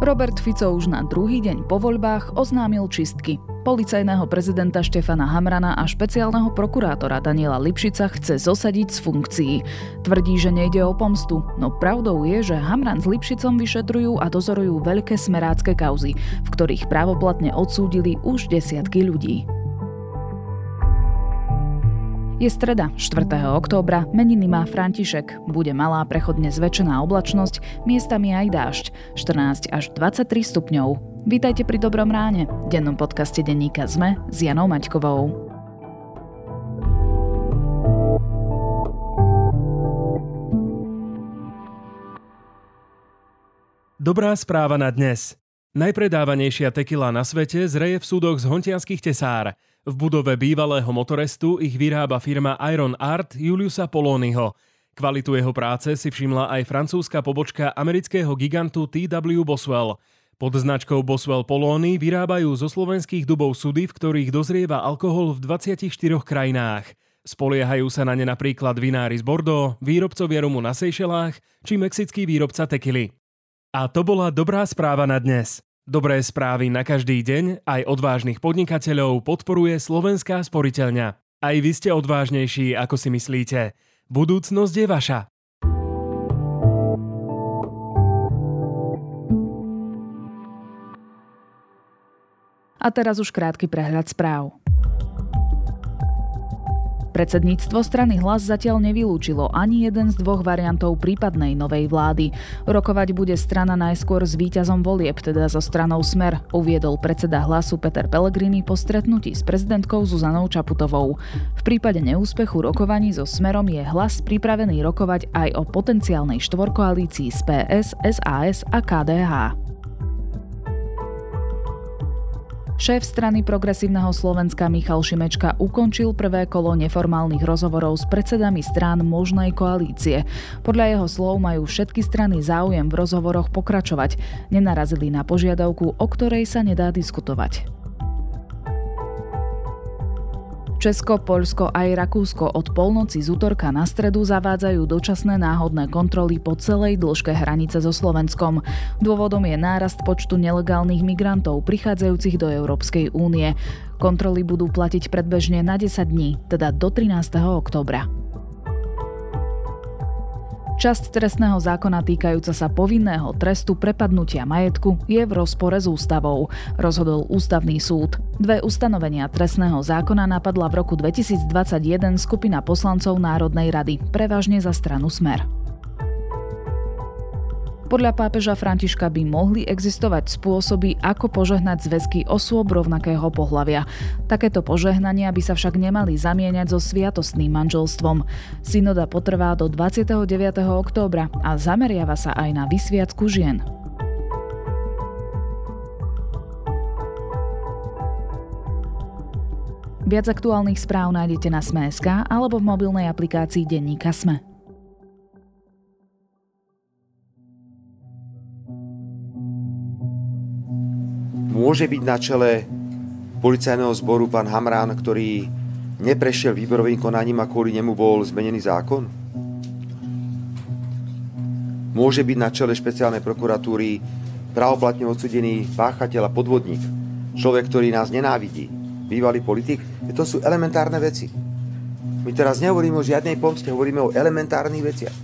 Robert Fico už na druhý deň po voľbách oznámil čistky. Policajného prezidenta Štefana Hamrana a špeciálneho prokurátora Daniela Lipšica chce zosadiť z funkcií. Tvrdí, že nejde o pomstu, no pravdou je, že Hamran s Lipšicom vyšetrujú a dozorujú veľké smerácké kauzy, v ktorých právoplatne odsúdili už desiatky ľudí. Je streda, 4. októbra, meniny má František. Bude malá prechodne zväčšená oblačnosť, miestami aj dážď, 14 až 23 stupňov. Vítajte pri Dobrom ráne, dennom podcaste denníka SME s Janou Maťkovou. Dobrá správa na dnes. Najpredávanejšia tekila na svete zreje v súdoch z hontianskych tesár. V budove bývalého motorestu ich vyrába firma Iron Art Juliusa Polonyho. Kvalitu jeho práce si všimla aj francúzska pobočka amerického gigantu T.W. Boswell. Pod značkou Boswell-Polóny vyrábajú zo slovenských dubov sudy, v ktorých dozrieva alkohol v 24 krajinách. Spoliehajú sa na ne napríklad vinári z Bordeaux, výrobcovia rumu na Sejšelách či mexický výrobca tekily. A to bola dobrá správa na dnes. Dobré správy na každý deň aj odvážnych podnikateľov podporuje Slovenská sporiteľňa. Aj vy ste odvážnejší, ako si myslíte. Budúcnosť je vaša. A teraz už krátky prehľad správ. Predsedníctvo strany Hlas zatiaľ nevylúčilo ani jeden z dvoch variantov prípadnej novej vlády. Rokovať bude strana najskôr s víťazom volieb, teda so stranou Smer, uviedol predseda Hlasu Peter Pellegrini po stretnutí s prezidentkou Zuzanou Čaputovou. V prípade neúspechu rokovaní so Smerom je Hlas pripravený rokovať aj o potenciálnej štvorkoalícii s PS, SAS a KDH. Šéf strany Progresívneho Slovenska Michal Šimečka ukončil prvé kolo neformálnych rozhovorov s predsedami strán možnej koalície. Podľa jeho slov majú všetky strany záujem v rozhovoroch pokračovať. Nenarazili na požiadavku, o ktorej sa nedá diskutovať. Česko, Poľsko aj Rakúsko od polnoci z utorka na stredu zavádzajú dočasné náhodné kontroly po celej dĺžke hranice so Slovenskom. Dôvodom je nárast počtu nelegálnych migrantov prichádzajúcich do Európskej únie. Kontroly budú platiť predbežne na 10 dní, teda do 13. októbra. Časť trestného zákona týkajúca sa povinného trestu prepadnutia majetku je v rozpore s ústavou, rozhodol Ústavný súd. Dve ustanovenia trestného zákona napadla v roku 2021 skupina poslancov Národnej rady, prevažne za stranu Smer. Podľa pápeža Františka by mohli existovať spôsoby, ako požehnať zväzky osôb rovnakého pohlavia. Takéto požehnania by sa však nemali zamieňať so sviatostným manželstvom. Synoda potrvá do 29. októbra a zameriava sa aj na vysviacku žien. Viac aktuálnych správ nájdete na sme.sk alebo v mobilnej aplikácii denníka SME. Môže byť na čele policajného zboru pán Hamran, ktorý neprešiel výberovým konaním a kvôli nemu bol zmenený zákon? Môže byť na čele špeciálnej prokuratúry právoplatne odsudený páchateľ a podvodník, človek, ktorý nás nenávidí, bývalý politik? To sú elementárne veci. My teraz nehovoríme o žiadnej pomste, hovoríme o elementárnych veciach.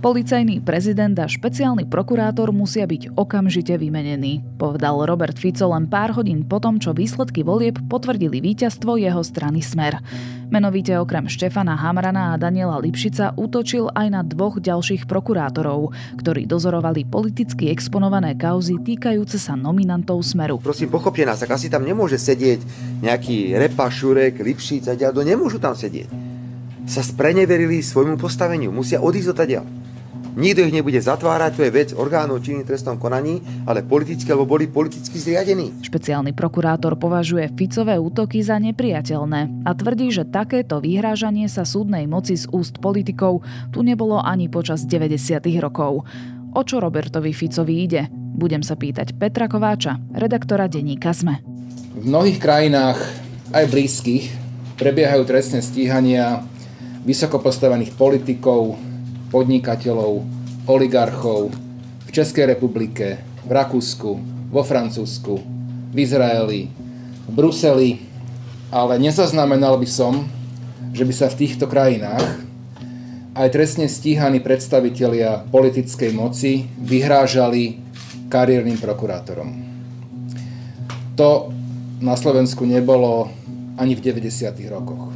Policajný prezident a špeciálny prokurátor musia byť okamžite vymenení, povedal Robert Fico len pár hodín po tom, čo výsledky volieb potvrdili víťazstvo jeho strany Smer. Menovite okrem Štefana Hamrana a Daniela Lipšica útočil aj na dvoch ďalších prokurátorov, ktorí dozorovali politicky exponované kauzy týkajúce sa nominantov Smeru. Prosím, pochopte nás, ak asi tam nemôže sedieť nejaký Repa, Šurek, Lipšic a ďalej, nemôžu tam sedieť. Sa spreneverili svojmu postaveniu, musia odísť odtiaľ. Nikto ich nebude zatvárať, to je vec orgánov činných trestnom konaní, ale politicky alebo boli politicky zriadení. Špeciálny prokurátor považuje Ficové útoky za nepriateľné a tvrdí, že takéto vyhrážanie sa súdnej moci z úst politikov tu nebolo ani počas 90. rokov. O čo Robertovi Ficovi ide? Budem sa pýtať Petra Kováča, redaktora denníka SME. V mnohých krajinách, aj blízkych, prebiehajú trestné stíhania vysokopostavených politikov, podnikateľov, oligarchov v Českej republike, v Rakúsku, vo Francúzsku, v Izraeli, v Bruseli, ale nezaznamenal by som, že by sa v týchto krajinách aj trestne stíhaní predstavitelia politickej moci vyhrážali kariérnym prokurátorom. To na Slovensku nebolo ani v 90. rokoch.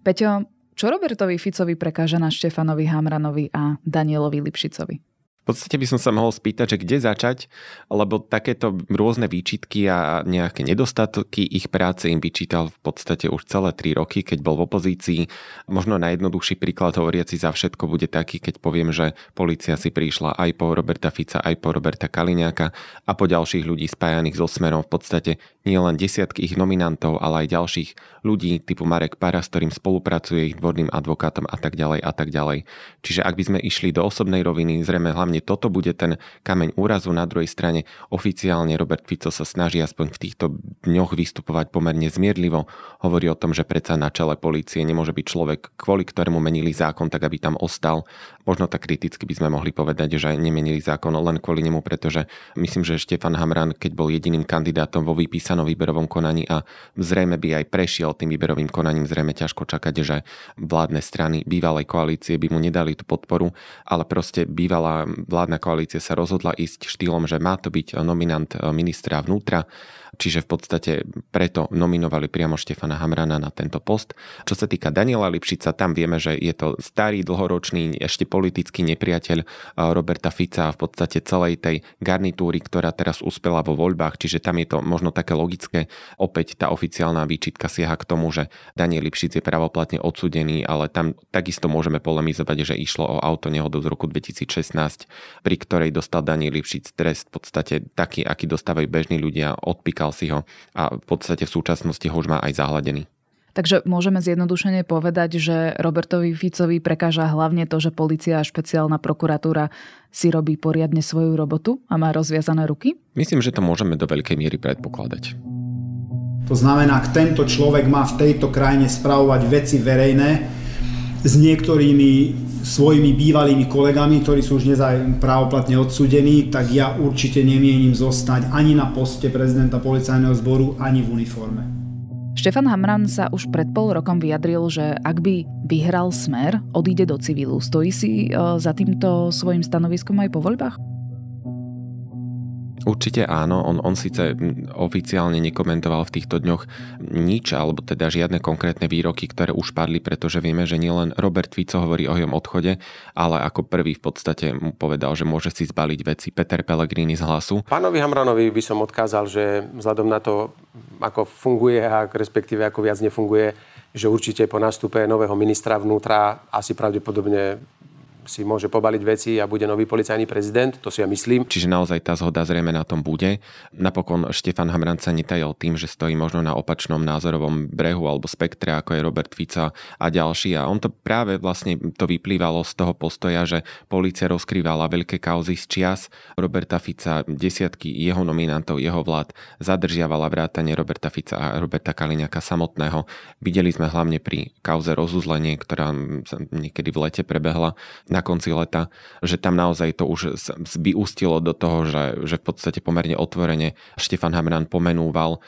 Peťo, čo Robertovi Ficovi prekáža na Štefanovi Hamranovi a Danielovi Lipšicovi? V podstate by som sa mohol spýtať, že kde začať, lebo takéto rôzne výčitky a nejaké nedostatky ich práce im vyčítal v podstate už celé 3 roky, keď bol v opozícii. Možno najjednoduchší príklad hovoriaci za všetko bude taký, keď poviem, že polícia si prišla aj po Roberta Fica, aj po Roberta Kaliňáka a po ďalších ľudí spájaných so Smerom. V podstate nie len desiatky ich nominantov, ale aj ďalších ľudí typu Marek Pára, s ktorým spolupracuje, ich dvorným advokátom a tak ďalej a tak ďalej. Čiže ak by sme išli do osobnej roviny, zrejme hlavne toto bude ten kameň úrazu. Na druhej strane oficiálne Robert Fico sa snaží aspoň v týchto dňoch vystupovať pomerne zmierlivo. Hovorí o tom, že predsa na čele polície nemôže byť človek, kvôli ktorému menili zákon, tak aby tam ostal. Možno tak kriticky by sme mohli povedať, že nemenili zákon len kvôli nemu, pretože myslím, že Štefan Hamran, keď bol jediným kandidátom vo vypísanom výberovom konaní a zrejme by aj prešiel tým výberovým konaním, zrejme ťažko čakať, že vládne strany bývalej koalície by mu nedali tú podporu, ale proste bývalá vládna koalícia sa rozhodla ísť štýlom, že má to byť nominant ministra vnútra, čiže v podstate preto nominovali priamo Štefana Hamrana na tento post. Čo sa týka Daniela Lipšica, tam vieme, že je to starý, dlhoročný, ešte politický nepriateľ Roberta Fica a v podstate celej tej garnitúry, ktorá teraz uspela vo voľbách, čiže tam je to možno také logické. Opäť tá oficiálna výčitka siaha k tomu, že Daniel Lipšic je pravoplatne odsudený, ale tam takisto môžeme polemizovať, že išlo o autonehodu z roku 2016, pri ktorej dostal Daniel Lipšic trest v podstate taký, aký dostávajú bežní ľudia, odpíkal si ho a v podstate v súčasnosti ho už má aj zahladený. Takže môžeme zjednodušene povedať, že Robertovi Ficovi prekáža hlavne to, že polícia a špeciálna prokuratúra si robí poriadne svoju robotu a má rozviazané ruky? Myslím, že to môžeme do veľkej miery predpokladať. To znamená, ak tento človek má v tejto krajine spravovať veci verejné s niektorými svojimi bývalými kolegami, ktorí sú už právoplatne odsúdení, tak ja určite nemienim zostať ani na poste prezidenta policajného zboru, ani v uniforme. Štefan Hamran sa už pred pol rokom vyjadril, že ak by vyhral Smer, odíde do civilu. Stojí si za týmto svojim stanoviskom aj po voľbách? Určite áno, on síce oficiálne nekomentoval v týchto dňoch nič, alebo teda žiadne konkrétne výroky, ktoré už padli, pretože vieme, že nielen Robert Fico hovorí o jeho odchode, ale ako prvý v podstate mu povedal, že môže si zbaliť veci Peter Pellegrini z Hlasu. Pánovi Hamranovi by som odkázal, že vzhľadom na to, ako funguje a respektíve ako viac nefunguje, že určite po nástupe nového ministra vnútra asi pravdepodobne si môže pobaliť veci a bude nový policajný prezident, to si ja myslím. Čiže naozaj tá zhoda zrejme na tom bude. Napokon Štefan Hamran sa netajil tým, že stojí možno na opačnom názorovom brehu alebo spektre, ako je Robert Fico a ďalší. A on to práve vlastne to vyplývalo z toho postoja, že polícia rozkrývala veľké kauzy z čias Roberta Fica, desiatky jeho nominantov, jeho vlád zadržiavala vrátane Roberta Fica a Roberta Kaliňáka samotného. Videli sme hlavne pri kauze rozuzlenie, ktorá niekedy v lete prebehla na konci leta, že tam naozaj to už vyústilo do toho, že v podstate pomerne otvorene Štefan Hamran pomenúval,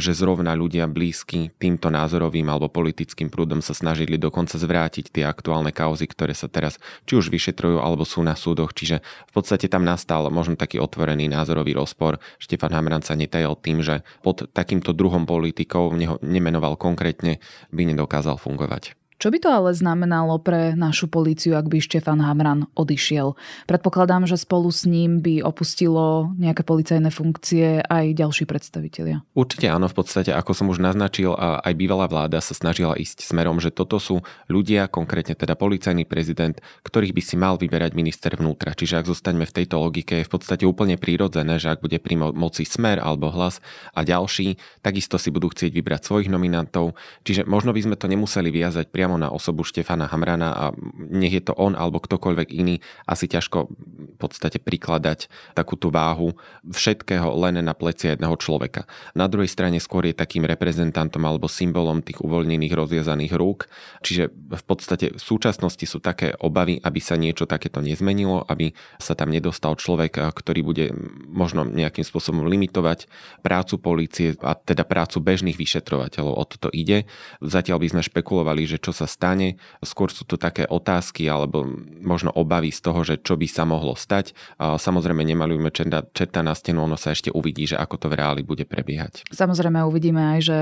že zrovna ľudia blízky týmto názorovým alebo politickým prúdom sa snažili dokonca zvrátiť tie aktuálne kauzy, ktoré sa teraz či už vyšetrujú alebo sú na súdoch. Čiže v podstate tam nastal možno taký otvorený názorový rozpor. Štefan Hamran sa netajil tým, že pod takýmto druhom politikou, nemenoval konkrétne, by nedokázal fungovať. Čo by to ale znamenalo pre našu políciu, ak by Štefan Hamran odišiel? Predpokladám, že spolu s ním by opustilo nejaké policajné funkcie aj ďalší predstavitelia. Určite áno, v podstate, ako som už naznačil, aj bývalá vláda sa snažila ísť smerom, že toto sú ľudia, konkrétne teda policajný prezident, ktorých by si mal vyberať minister vnútra. Čiže ak zostaňme v tejto logike, je v podstate úplne prirodzené, že ak bude pri moci Smer alebo Hlas a ďalší, takisto si budú chcieť vybrať svojich nominantov. Čiže možno by sme to nemuseli viazať priamo priamo na osobu Štefana Hamrana a nech je to on alebo ktokoľvek iný, asi ťažko v podstate prikladať takúto váhu všetkého len na plecia jedného človeka. Na druhej strane skôr je takým reprezentantom alebo symbolom tých uvoľnených rozviazaných rúk, čiže v podstate v súčasnosti sú také obavy, aby sa niečo takéto nezmenilo, aby sa tam nedostal človek, ktorý bude možno nejakým spôsobom limitovať prácu polície a teda prácu bežných vyšetrovateľov. O toto ide. Zatiaľ by sme špekulovali, že čo sa stane. Skôr sú to také otázky alebo možno obavy z toho, že čo by sa mohlo stať. Samozrejme nemalujme čerta na stenu, ono sa ešte uvidí, že ako to v reáli bude prebiehať. Samozrejme uvidíme aj, že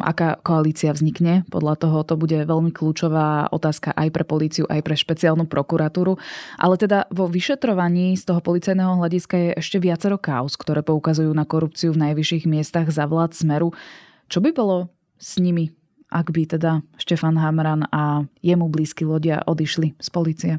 aká koalícia vznikne. Podľa toho to bude veľmi kľúčová otázka aj pre políciu, aj pre špeciálnu prokuratúru. Ale teda vo vyšetrovaní z toho policajného hľadiska je ešte viacero káuz, ktoré poukazujú na korupciu v najvyšších miestach za vlád Smeru. Čo by bolo s nimi, ak by teda Štefan Hamran a jemu blízky ľudia odišli z polície?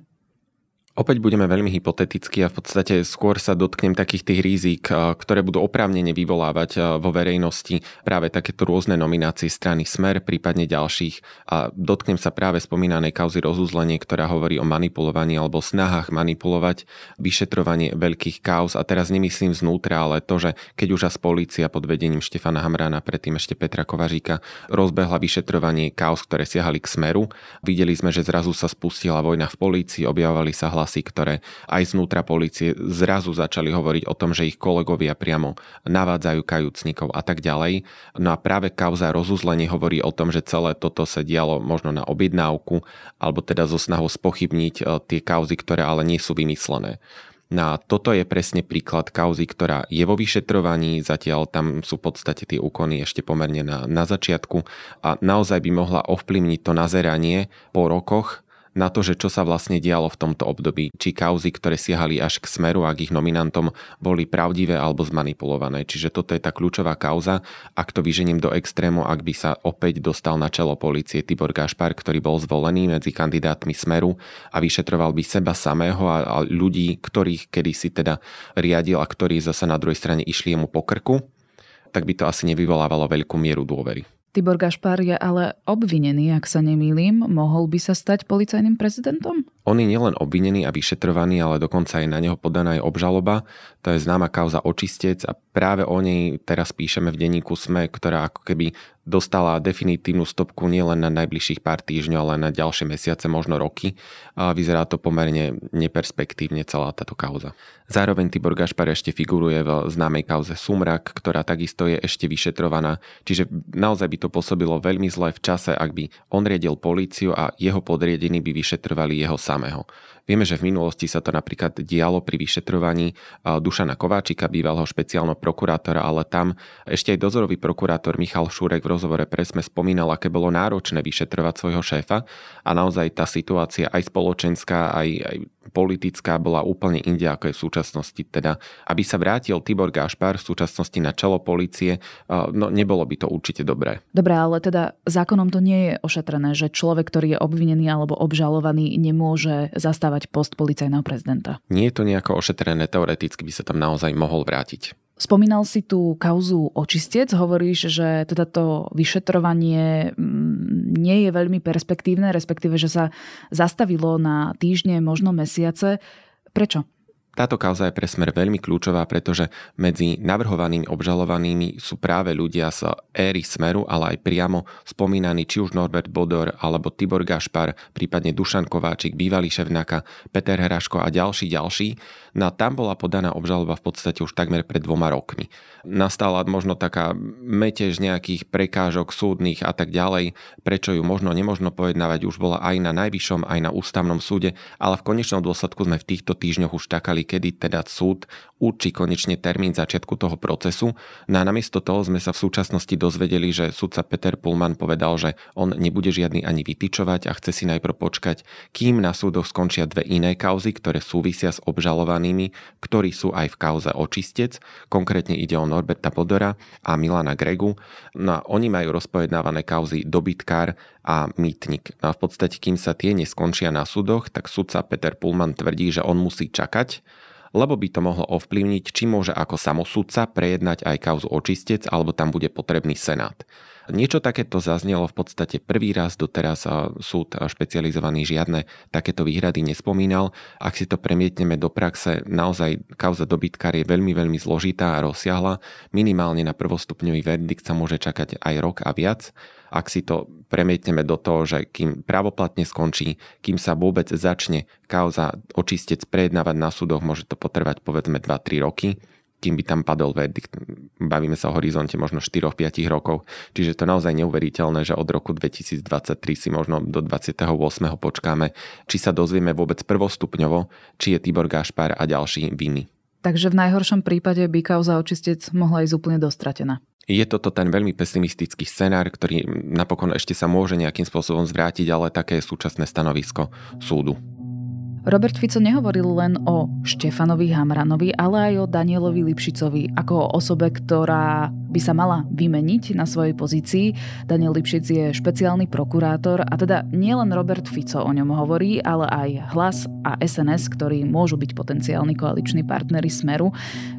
Opäť budeme veľmi hypotetickí a v podstate skôr sa dotknem takých tých rizík, ktoré budú oprávnene vyvolávať vo verejnosti práve takéto rôzne nominácie strany Smer, prípadne ďalších. A dotknem sa práve spomínanej kauzy rozuzlenie, ktorá hovorí o manipulovaní alebo snahách manipulovať vyšetrovanie veľkých kauz. A teraz nemyslím znútra, ale to, že keď už as polícia pod vedením Štefana Hamrana, predtým ešte Petra Kovaříka, rozbehla vyšetrovanie kauz, ktoré siahali k Smeru. Videli sme, že zrazu sa spustila vojna v polícii, objavovali sa hlasy, ktoré aj znútra polície zrazu začali hovoriť o tom, že ich kolegovia priamo navádzajú kajúcnikov a tak ďalej. No a práve kauza rozuzlenie hovorí o tom, že celé toto sa dialo možno na objednávku alebo teda zo snahou spochybniť tie kauzy, ktoré ale nie sú vymyslené. No toto je presne príklad kauzy, ktorá je vo vyšetrovaní, zatiaľ tam sú v podstate tie úkony ešte pomerne na začiatku a naozaj by mohla ovplyvniť to nazeranie po rokoch na to, že čo sa vlastne dialo v tomto období. Či kauzy, ktoré siahali až k Smeru a k ich nominantom, boli pravdivé alebo zmanipulované. Čiže toto je tá kľúčová kauza. Ak to vyžením do extrému, ak by sa opäť dostal na čelo polície Tibor Gašpar, ktorý bol zvolený medzi kandidátmi Smeru a vyšetroval by seba samého a ľudí, ktorých kedysi teda riadil a ktorí zasa na druhej strane išli mu po krku, tak by to asi nevyvolávalo veľkú mieru dôvery. Tibor Gašpar je ale obvinený, ak sa nemýlim. Mohol by sa stať policajným prezidentom? On je nielen obvinený a vyšetrovaný, ale dokonca je na neho podaná aj obžaloba. To je známa kauza Očistec a práve o nej teraz píšeme v denníku SME, ktorá ako keby dostala definitívnu stopku nielen na najbližších pár týždňov, ale na ďalšie mesiace, možno roky. A vyzerá to pomerne neperspektívne celá táto kauza. Zároveň Tibor Gašpar ešte figuruje v známej kauze Sumrak, ktorá takisto je ešte vyšetrovaná. Čiže naozaj by to pôsobilo veľmi zle v čase, ak by on riadil políciu a jeho podriadení by vyšetrovali jeho sám. Vieme, že v minulosti sa to napríklad dialo pri vyšetrovaní Dušana Kováčika, bývalého špeciálneho prokurátora, ale tam ešte aj dozorový prokurátor Michal Šúrek v rozhovore pre SME spomínal, aké bolo náročné vyšetrovať svojho šéfa a naozaj tá situácia aj spoločenská, aj politická bola úplne inde, ako je v súčasnosti. Teda, aby sa vrátil Tibor Gašpar v súčasnosti na čelo polície, no nebolo by to určite dobré. Dobre, ale teda zákonom to nie je ošetrené, že človek, ktorý je obvinený alebo obžalovaný, nemôže zastávať post policajného prezidenta. Nie je to nejako ošetrené, teoreticky by sa tam naozaj mohol vrátiť. Spomínal si tú kauzu Očistec, hovoríš, že teda to vyšetrovanie nie je veľmi perspektívne, respektíve, že sa zastavilo na týždne, možno mesiace. Prečo? Táto kauza je pre Smer veľmi kľúčová, pretože medzi navrhovanými obžalovanými sú práve ľudia z éry Smeru, ale aj priamo spomínaní či už Norbert Bodor alebo Tibor Gašpar, prípadne Dušan Kováčik, bývalý šéf NAKA, Peter Hraško a ďalší. No tam bola podaná obžaloba v podstate už takmer pred 2 rokmi. Nastala možno taká metež nejakých prekážok súdnych a tak ďalej, prečo ju možno nemožno pojednávať, už bola aj na najvyššom, aj na ústavnom súde, ale v konečnom dôsledku sme v týchto týždňoch už čakali, kedy teda súd určí konečne termín začiatku toho procesu. No a namiesto toho sme sa v súčasnosti dozvedeli, že sudca Peter Pulman povedal, že on nebude žiadny ani vytyčovať a chce si najprv počkať, kým na súdoch skončia dve iné kauzy, ktoré súvisia s obžalovanými, ktorí sú aj v kauze Očistec. Konkrétne ide o Norberta Bodora a Milana Gregu. No a oni majú rozpojednávané kauzy Dobytkár a Mýtnik. No a v podstate, kým sa tie neskončia na súdoch, tak sudca Peter Pulman tvrdí, že on musí čakať, lebo by to mohlo ovplyvniť, či môže ako samosudca prejednať aj kauzu očistec, alebo tam bude potrebný senát. Niečo takéto zaznelo v podstate prvý raz, doteraz súd špecializovaný žiadne takéto výhrady nespomínal. Ak si to premietneme do praxe, naozaj kauza dobytkár je veľmi, veľmi zložitá a rozsiahla. Minimálne na prvostupňový verdikt sa môže čakať aj rok a viac. Ak si to premietneme do toho, že kým právoplatne skončí, kým sa vôbec začne kauza očistec prejednávať na súdoch, môže to potrvať povedzme 2-3 roky, kým by tam padol verdikt. Bavíme sa o horizonte možno 4-5 rokov. Čiže to naozaj neuveriteľné, že od roku 2023 si možno do 28. počkáme, či sa dozvieme vôbec prvostupňovo, či je Tibor Gašpar a ďalší viny. Takže v najhoršom prípade by kauza očistec mohla ísť úplne dostratená. Je toto ten veľmi pesimistický scenár, ktorý napokon ešte sa môže nejakým spôsobom zvrátiť, ale také je súčasné stanovisko súdu. Robert Fico nehovoril len o Štefanovi Hamranovi, ale aj o Danielovi Lipšicovi, ako o osobe, ktorá by sa mala vymeniť na svojej pozícii. Daniel Lipšic je špeciálny prokurátor a teda nielen Robert Fico o ňom hovorí, ale aj Hlas a SNS, ktorí môžu byť potenciálni koaliční partneri Smeru.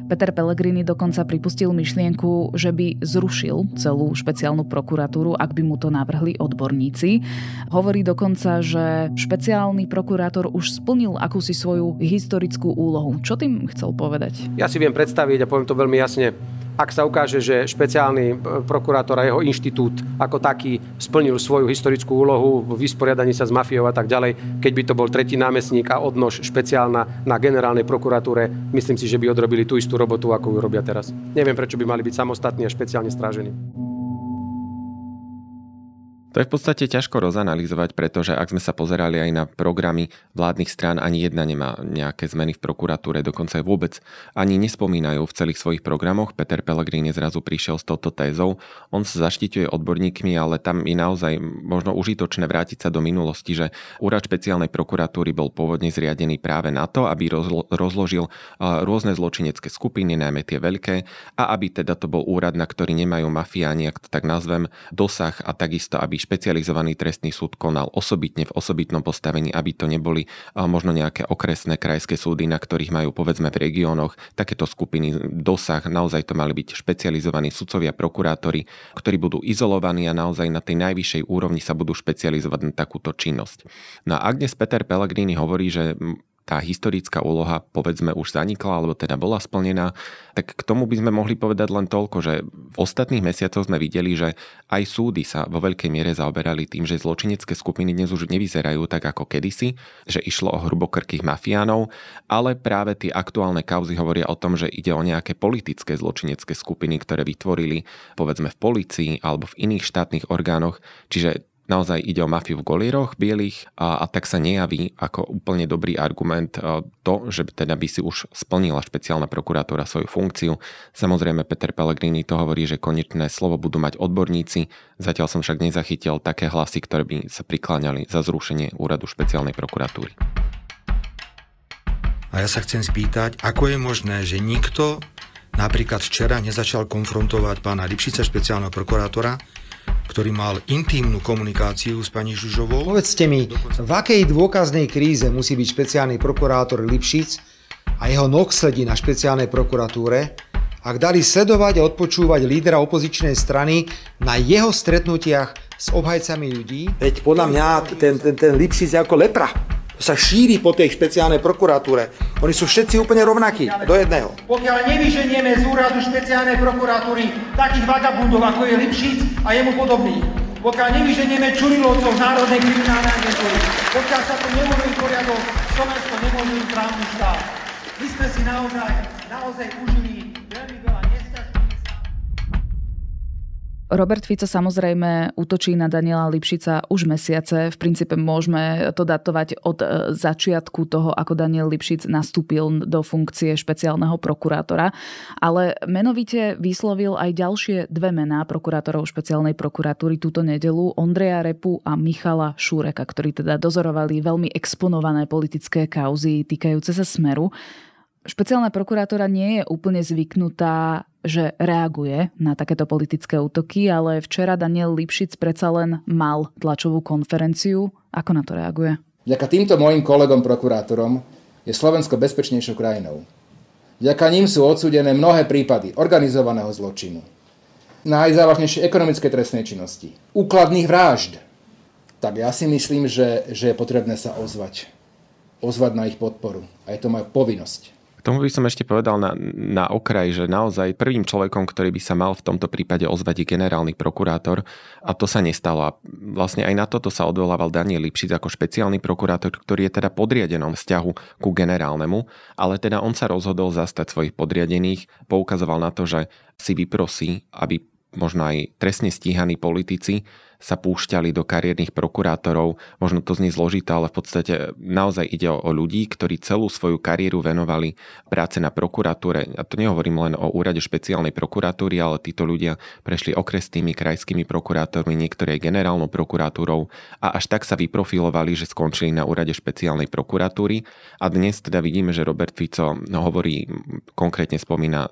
Peter Pellegrini dokonca pripustil myšlienku, že by zrušil celú špeciálnu prokuratúru, ak by mu to navrhli odborníci. Hovorí dokonca, že špeciálny prokurátor už splnil akúsi svoju historickú úlohu. Čo tým chcel povedať? Ja si viem predstaviť, a poviem to veľmi jasne, ak sa ukáže, že špeciálny prokurátor a jeho inštitút ako taký splnil svoju historickú úlohu v vysporiadaní sa s mafiou a tak ďalej, keď by to bol tretí námestník a odnož špeciálna na generálnej prokuratúre, myslím si, že by odrobili tú istú robotu, ako ju robia teraz. Neviem, prečo by mali byť samostatní a špeciálne strážení. To je v podstate ťažko rozanalyzovať, pretože ak sme sa pozerali aj na programy vládnych strán, ani jedna nemá nejaké zmeny v prokuratúre, dokonca aj vôbec ani nespomínajú v celých svojich programoch. Peter Pellegrini zrazu prišiel s touto tézou. On sa zaštiťuje odborníkmi, ale tam je naozaj možno užitočné vrátiť sa do minulosti, že úrad špeciálnej prokuratúry bol pôvodne zriadený práve na to, aby rozložil rôzne zločinecké skupiny, najmä tie veľké, a aby teda to bol úrad, na ktorý nemajú mafiáni, ak to tak nazvem, dosah, a takisto aby špecializovaný trestný súd konal osobitne v osobitnom postavení, aby to neboli možno nejaké okresné, krajské súdy, na ktorých majú povedzme v regiónoch takéto skupiny dosah. Naozaj to mali byť špecializovaní sudcovia, prokurátori, ktorí budú izolovaní a naozaj na tej najvyššej úrovni sa budú špecializovať na takúto činnosť. No a ak dnes Peter Pellegrini hovorí, že tá historická úloha, povedzme, už zanikla, alebo teda bola splnená, tak k tomu by sme mohli povedať len toľko, že v ostatných mesiacoch sme videli, že aj súdy sa vo veľkej miere zaoberali tým, že zločinecké skupiny dnes už nevyzerajú tak ako kedysi, že išlo o hrubokrkých mafiánov, ale práve tie aktuálne kauzy hovoria o tom, že ide o nejaké politické zločinecké skupiny, ktoré vytvorili, povedzme, v polícii alebo v iných štátnych orgánoch, čiže naozaj ide o mafiu v golieroch bielých a tak sa nejaví ako úplne dobrý argument to, že teda by si už splnila špeciálna prokuratúra svoju funkciu. Samozrejme Peter Pellegrini to hovorí, že konečné slovo budú mať odborníci. Zatiaľ som však nezachytil také hlasy, ktoré by sa prikláňali za zrušenie úradu špeciálnej prokuratúry. A ja sa chcem spýtať, ako je možné, že nikto napríklad včera nezačal konfrontovať pána Lipšica, špeciálneho prokurátora, ktorý mal intímnu komunikáciu s pani Žužovou. Povedzte mi, v akej dôkaznej kríze musí byť špeciálny prokurátor Lipšic a jeho nohsledi na špeciálnej prokuratúre, ak dali sledovať a odpočúvať lídera opozičnej strany na jeho stretnutiach s obhajcami ľudí? Veď podľa mňa ten Lipšic je ako lepra. To sa šíri po tej špeciálnej prokuratúre. Oni sú všetci úplne rovnakí, do jedného. Pokiaľ nevyženieme z úradu špeciálnej prokuratúry takých vagabundov, ako je Lipšic a jemu podobný, pokiaľ nevyženieme Čurilovcov z Národnej kriminálnej agentúry, pokiaľ sa tu neurobí poriadok, Slovensko nemôže byť právny štát. My sme si naozaj užili veľmi veľa nestačných sa. Robert Fico samozrejme útočí na Daniela Lipšica už mesiace. V princípe môžeme to datovať od začiatku toho, ako Daniel Lipšic nastúpil do funkcie špeciálneho prokurátora. Ale menovite vyslovil aj ďalšie dve mená prokurátorov špeciálnej prokuratúry túto nedeľu, Ondreja Repu a Michala Šúreka, ktorí teda dozorovali veľmi exponované politické kauzy týkajúce sa Smeru. Špeciálna prokurátora nie je úplne zvyknutá, že reaguje na takéto politické útoky, ale včera Daniel Lipšic predsa len mal tlačovú konferenciu. Ako na to reaguje? Vďaka týmto mojim kolegom prokurátorom je Slovensko bezpečnejšou krajinou. Vďaka nim sú odsúdené mnohé prípady organizovaného zločinu, najzávažnejšie ekonomické trestnej činnosti, úkladných vražd. Tak ja si myslím, že je potrebné sa ozvať na ich podporu. A je to moja povinnosť. K tomu by som ešte povedal na okraj, že naozaj prvým človekom, ktorý by sa mal v tomto prípade ozvať, je generálny prokurátor a to sa nestalo. A vlastne aj na toto sa odvolával Daniel Lipšic ako špeciálny prokurátor, ktorý je teda podriadenom vzťahu ku generálnemu, ale teda on sa rozhodol zastať svojich podriadených, poukazoval na to, že si vyprosí, aby možno aj trestne stíhaní politici sa púšťali do kariérnych prokurátorov. Možno to znie zložité, ale v podstate naozaj ide o ľudí, ktorí celú svoju kariéru venovali práce na prokuratúre. A to nehovorím len o úrade špeciálnej prokuratúry, ale títo ľudia prešli okresnými, krajskými prokurátormi, niektoré generálnou prokuratúrou a až tak sa vyprofilovali, že skončili na úrade špeciálnej prokuratúry. A dnes teda vidíme, že Robert Fico hovorí, konkrétne spomína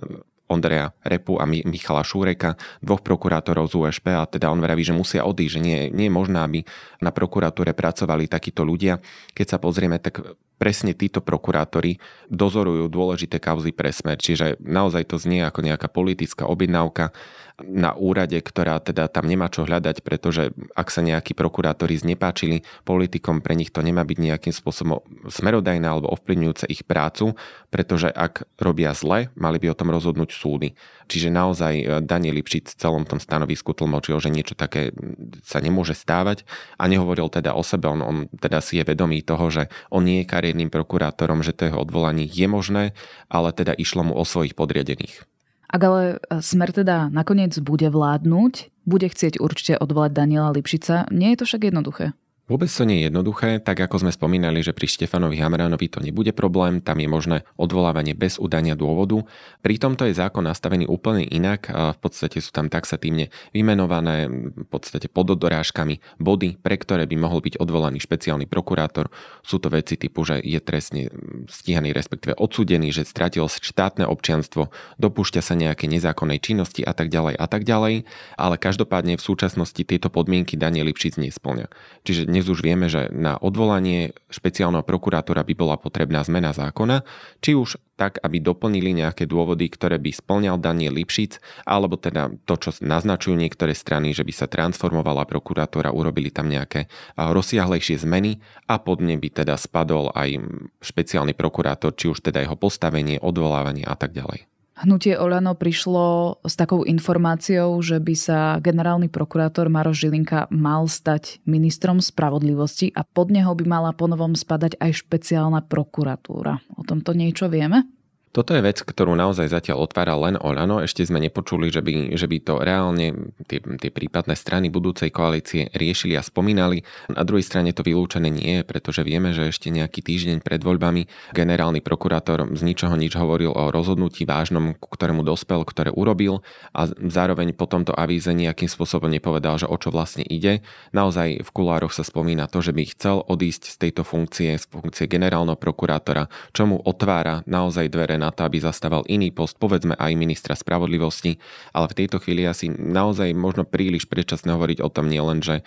Ondreja Repu a Michala Šúreka, dvoch prokurátorov z USP, a teda on vraví, že musia odísť, že nie je možné, aby na prokuratúre pracovali takíto ľudia. Keď sa pozrieme, tak presne títo prokurátori dozorujú dôležité kauzy pre Smer, čiže naozaj to znie ako nejaká politická objednávka na úrade, ktorá teda tam nemá čo hľadať, pretože ak sa nejakí prokurátori znepáčili politikom, pre nich to nemá byť nejakým spôsobom smerodajné alebo ovplyvňujúce ich prácu, pretože ak robia zle, mali by o tom rozhodnúť súdy. Čiže naozaj Daniel Lipšic v celom tom stanovisku tlmočil, že niečo také sa nemôže stávať a nehovoril teda o sebe, on teda si je vedomý toho, že on nie je kariérnym prokurátorom, že to jeho odvolanie je možné, ale teda išlo mu o svojich podriadených. Ak ale Smer teda nakoniec bude vládnuť, bude chcieť určite odvolať Daniela Lipšica. Nie je to však jednoduché? Vôbec to nie je jednoduché, tak ako sme spomínali, že pri Štefanovi Hamranovi to nebude problém, tam je možné odvolávanie bez udania dôvodu. Pri tomto je zákon nastavený úplne inak, v podstate sú tam taxatívne vymenované, v podstate pododorážkami body, pre ktoré by mohol byť odvolaný špeciálny prokurátor. Sú to veci typu, že je trestne stíhaný, respektíve odsúdený, že stratil štátne občianstvo, dopúšťa sa nejaké nezákonnej činnosti a tak ďalej a tak ďalej, ale každopádne v súčasnosti tieto podmienky Daniel Lipšic nespĺňa. Čiže dnes už vieme, že na odvolanie špeciálneho prokurátora by bola potrebná zmena zákona, či už tak, aby doplnili nejaké dôvody, ktoré by spĺňal Daniel Lipšic, alebo teda to, čo naznačujú niektoré strany, že by sa transformovala prokuratúra, urobili tam nejaké rozsiahlejšie zmeny a pod ne by teda spadol aj špeciálny prokurátor, či už teda jeho postavenie, odvolávanie a tak ďalej. Hnutie OĽaNO prišlo s takou informáciou, že by sa generálny prokurátor Maroš Žilinka mal stať ministrom spravodlivosti a pod neho by mala ponovom spadať aj špeciálna prokuratúra. O tomto niečo vieme? Toto je vec, ktorú naozaj zatiaľ otvára len OĽaNO. Ešte sme nepočuli, že by to reálne tie prípadné strany budúcej koalície riešili a spomínali. Na druhej strane to vylúčené nie je, pretože vieme, že ešte nejaký týždeň pred voľbami generálny prokurátor z ničoho nič hovoril o rozhodnutí vážnom, k ktorému dospel, ktoré urobil, a zároveň po tomto avíze nejakým spôsobom nepovedal, že o čo vlastne ide. Naozaj v kulároch sa spomína to, že by chcel odísť z tejto funkcie, z funkcie generálneho prokurátora, čo mu otvára naozaj dvere na to, aby zastával iný post, povedzme aj ministra spravodlivosti, ale v tejto chvíli asi naozaj možno príliš predčasne hovoriť o tom nielen, že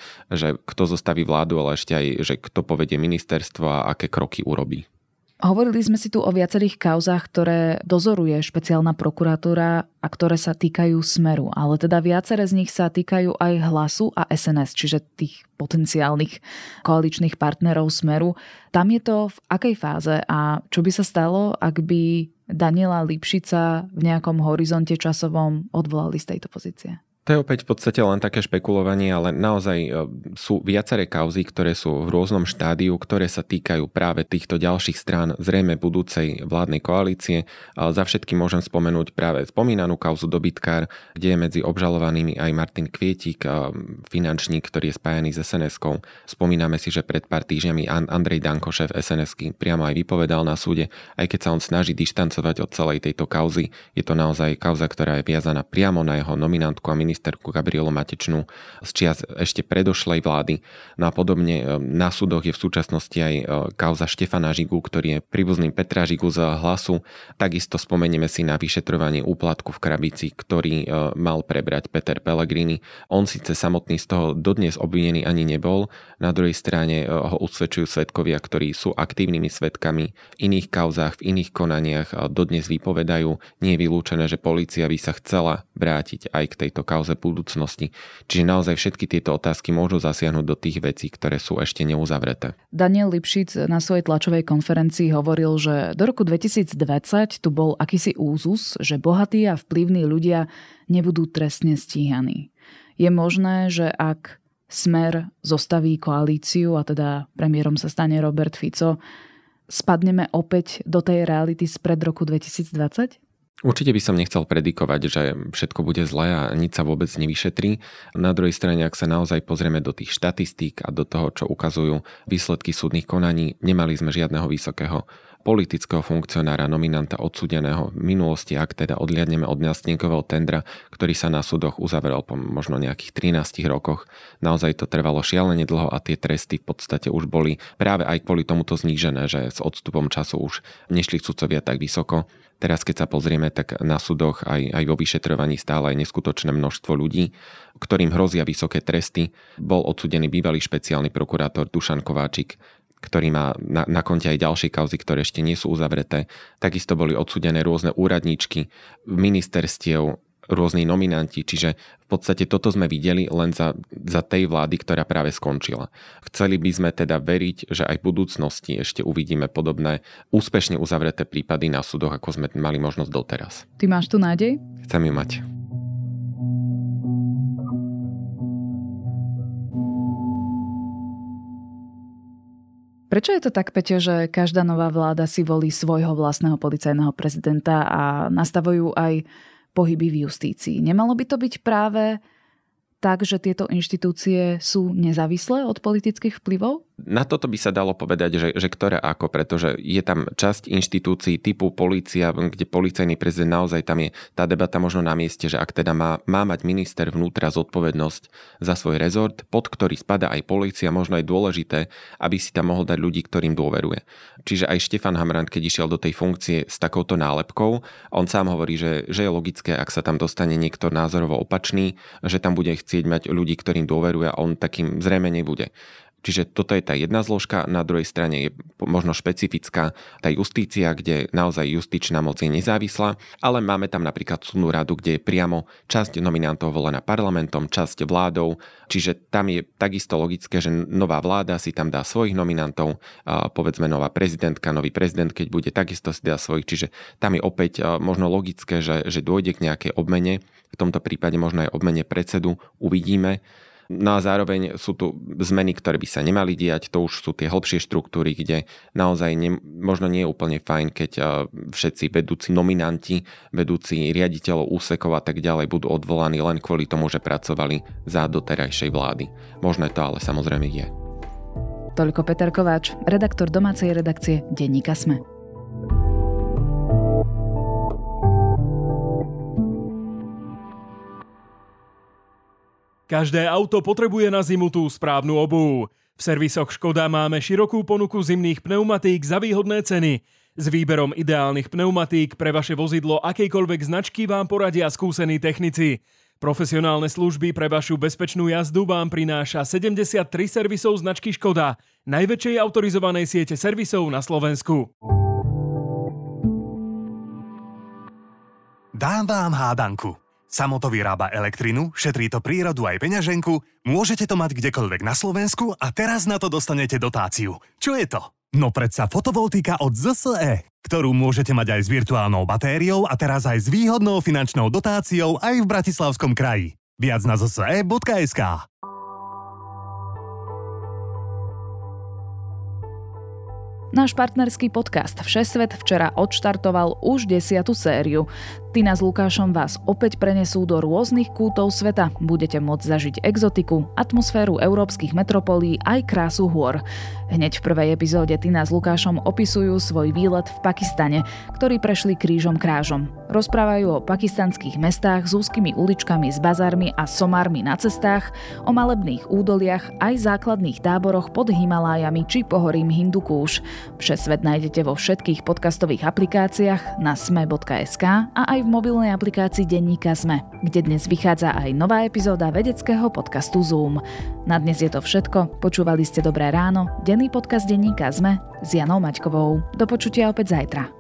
kto zostaví vládu, ale ešte aj, že kto povedie ministerstvo a aké kroky urobí. Hovorili sme si tu o viacerých kauzách, ktoré dozoruje špeciálna prokuratúra a ktoré sa týkajú Smeru, ale teda viaceré z nich sa týkajú aj Hlasu a SNS, čiže tých potenciálnych koaličných partnerov Smeru. Tam je to v akej fáze a čo by sa stalo, ak by Daniela Lipšica v nejakom horizonte časovom odvolali z tejto pozície? To je opäť v podstate len také špekulovanie, ale naozaj sú viaceré kauzy, ktoré sú v rôznom štádiu, ktoré sa týkajú práve týchto ďalších strán zrejme budúcej vládnej koalície. Za všetky môžem spomenúť práve spomínanú kauzu Dobytkár, kde je medzi obžalovanými aj Martin Kvietík, finančník, ktorý je spájaný s SNS-kou. Spomíname si, že pred pár týždňami Andrej Danko, šéf SNS-ky, priamo aj vypovedal na súde, aj keď sa on snaží dištancovať od celej tejto kauzy. Je to naozaj kauza, ktorá je viazaná priamo na jeho nominantku a ministerku Gabrielu Matečnú z čias ešte predošlej vlády. No a podobne na súdoch je v súčasnosti aj kauza Štefana Žigu, ktorý je príbuzným Petra Žigu z Hlasu. Takisto spomenieme si na vyšetrovanie úplatku v Krabici, ktorý mal prebrať Peter Pellegrini. On síce samotný z toho dodnes obvinený ani nebol, na druhej strane ho usvedčujú svedkovia, ktorí sú aktívnymi svedkami v iných kauzách, v iných konaniach, dodnes vypovedajú. Nie je vylúčené, že polícia by sa chcela vrátiť aj k tejto kauze budúcnosti. Čiže naozaj všetky tieto otázky môžu zasiahnuť do tých vecí, ktoré sú ešte neuzavreté. Daniel Lipšic na svojej tlačovej konferencii hovoril, že do roku 2020 tu bol akýsi úzus, že bohatí a vplyvní ľudia nebudú trestne stíhaní. Je možné, že ak Smer zostaví koalíciu a teda premiérom sa stane Robert Fico, spadneme opäť do tej reality spred roku 2020? Určite by som nechcel predikovať, že všetko bude zlé a nič sa vôbec nevyšetrí. Na druhej strane, ak sa naozaj pozrieme do tých štatistík a do toho, čo ukazujú výsledky súdnych konaní, nemali sme žiadneho vysokého politického funkcionára, nominanta odsúdeného v minulosti, ak teda odliadneme od Nastínkového tendra, ktorý sa na súdoch uzavrel po možno nejakých 13 rokoch. Naozaj to trvalo šialene dlho a tie tresty v podstate už boli práve aj kvôli tomuto znížené, že s odstupom času už nešli sudcovia tak vysoko. Teraz, keď sa pozrieme, tak na súdoch aj vo vyšetrovaní stále je neskutočné množstvo ľudí, ktorým hrozia vysoké tresty. Bol odsúdený bývalý špeciálny prokurátor Dušan Kováčik, ktorý má na konte aj ďalšie kauzy, ktoré ešte nie sú uzavreté. Takisto boli odsúdené rôzne úradníčky ministerstiev, rôzni nominanti, čiže v podstate toto sme videli len za tej vlády, ktorá práve skončila. Chceli by sme teda veriť, že aj v budúcnosti ešte uvidíme podobné úspešne uzavreté prípady na súdoch, ako sme mali možnosť doteraz. Ty máš tu nádej? Chcem ju mať. Prečo je to tak, Peťo, že každá nová vláda si volí svojho vlastného policajného prezidenta a nastavujú aj pohyby v justícii? Nemalo by to byť práve tak, že tieto inštitúcie sú nezávislé od politických vplyvov? Na toto by sa dalo povedať, že ktoré ako, pretože je tam časť inštitúcií typu polícia, kde policajný prezident, naozaj tam je tá debata možno na mieste, že ak teda má mať minister vnútra zodpovednosť za svoj rezort, pod ktorý spadá aj polícia, možno aj dôležité, aby si tam mohol dať ľudí, ktorým dôveruje. Čiže aj Štefan Hamran, keď išiel do tej funkcie s takouto nálepkou, on sám hovorí, že je logické, ak sa tam dostane niekto názorovo opačný, že tam bude chcieť mať ľudí, ktorým dôveruje, a on takým zrejme nebude. Čiže toto je tá jedna zložka, na druhej strane je možno špecifická tá justícia, kde naozaj justičná moc je nezávislá, ale máme tam napríklad súdnu radu, kde je priamo časť nominantov volená parlamentom, časť vládou, čiže tam je takisto logické, že nová vláda si tam dá svojich nominantov, povedzme nová prezidentka, nový prezident, keď bude, takisto si dá svojich, čiže tam je opäť možno logické, že dôjde k nejakej obmene, v tomto prípade možno aj obmene predsedu, uvidíme. No a zároveň sú tu zmeny, ktoré by sa nemali diať, to už sú tie hlbšie štruktúry, kde naozaj možno nie je úplne fajn, keď všetci vedúci nominanti, vedúci riaditeľov úsekov a tak ďalej budú odvolaní len kvôli tomu, že pracovali za doterajšej vlády. Možné to ale samozrejme je. Toľko Peter Kováč, redaktor domácej redakcie denníka SME. Každé auto potrebuje na zimu tú správnu obuv. V servisoch Škoda máme širokú ponuku zimných pneumatík za výhodné ceny. S výberom ideálnych pneumatík pre vaše vozidlo akejkoľvek značky vám poradia skúsení technici. Profesionálne služby pre vašu bezpečnú jazdu vám prináša 73 servisov značky Škoda, najväčšej autorizovanej siete servisov na Slovensku. Dám vám hádanku. Samo to vyrába elektrinu, šetrí to prírodu aj peňaženku, môžete to mať kdekoľvek na Slovensku a teraz na to dostanete dotáciu. Čo je to? No predsa fotovoltaika od ZSE, ktorú môžete mať aj s virtuálnou batériou a teraz aj s výhodnou finančnou dotáciou aj v Bratislavskom kraji. Viac na zse.sk. Náš partnerský podcast Všesvet včera odštartoval už 10. sériu. Tina s Lukášom vás opäť prenesú do rôznych kútov sveta. Budete môcť zažiť exotiku, atmosféru európskych metropolí aj krásu hôr. Hneď v prvej epizóde Tina s Lukášom opisujú svoj výlet v Pakistane, ktorý prešli krížom krážom. Rozprávajú o pakistanských mestách s úzkymi uličkami, s bazármi a somármi na cestách, o malebných údoliach aj základných táboroch pod Himalájami či pohorím Hindukúš. Všesvet nájdete vo všetkých podcastových aplikáciách, na sme.sk a aj v mobilnej aplikácii denníka SME, kde dnes vychádza aj nová epizóda vedeckého podcastu Zoom. Na dnes je to všetko. Počúvali ste Dobré ráno, denný podcast denníka SME s Janou Maťkovou. Do počutia opäť zajtra.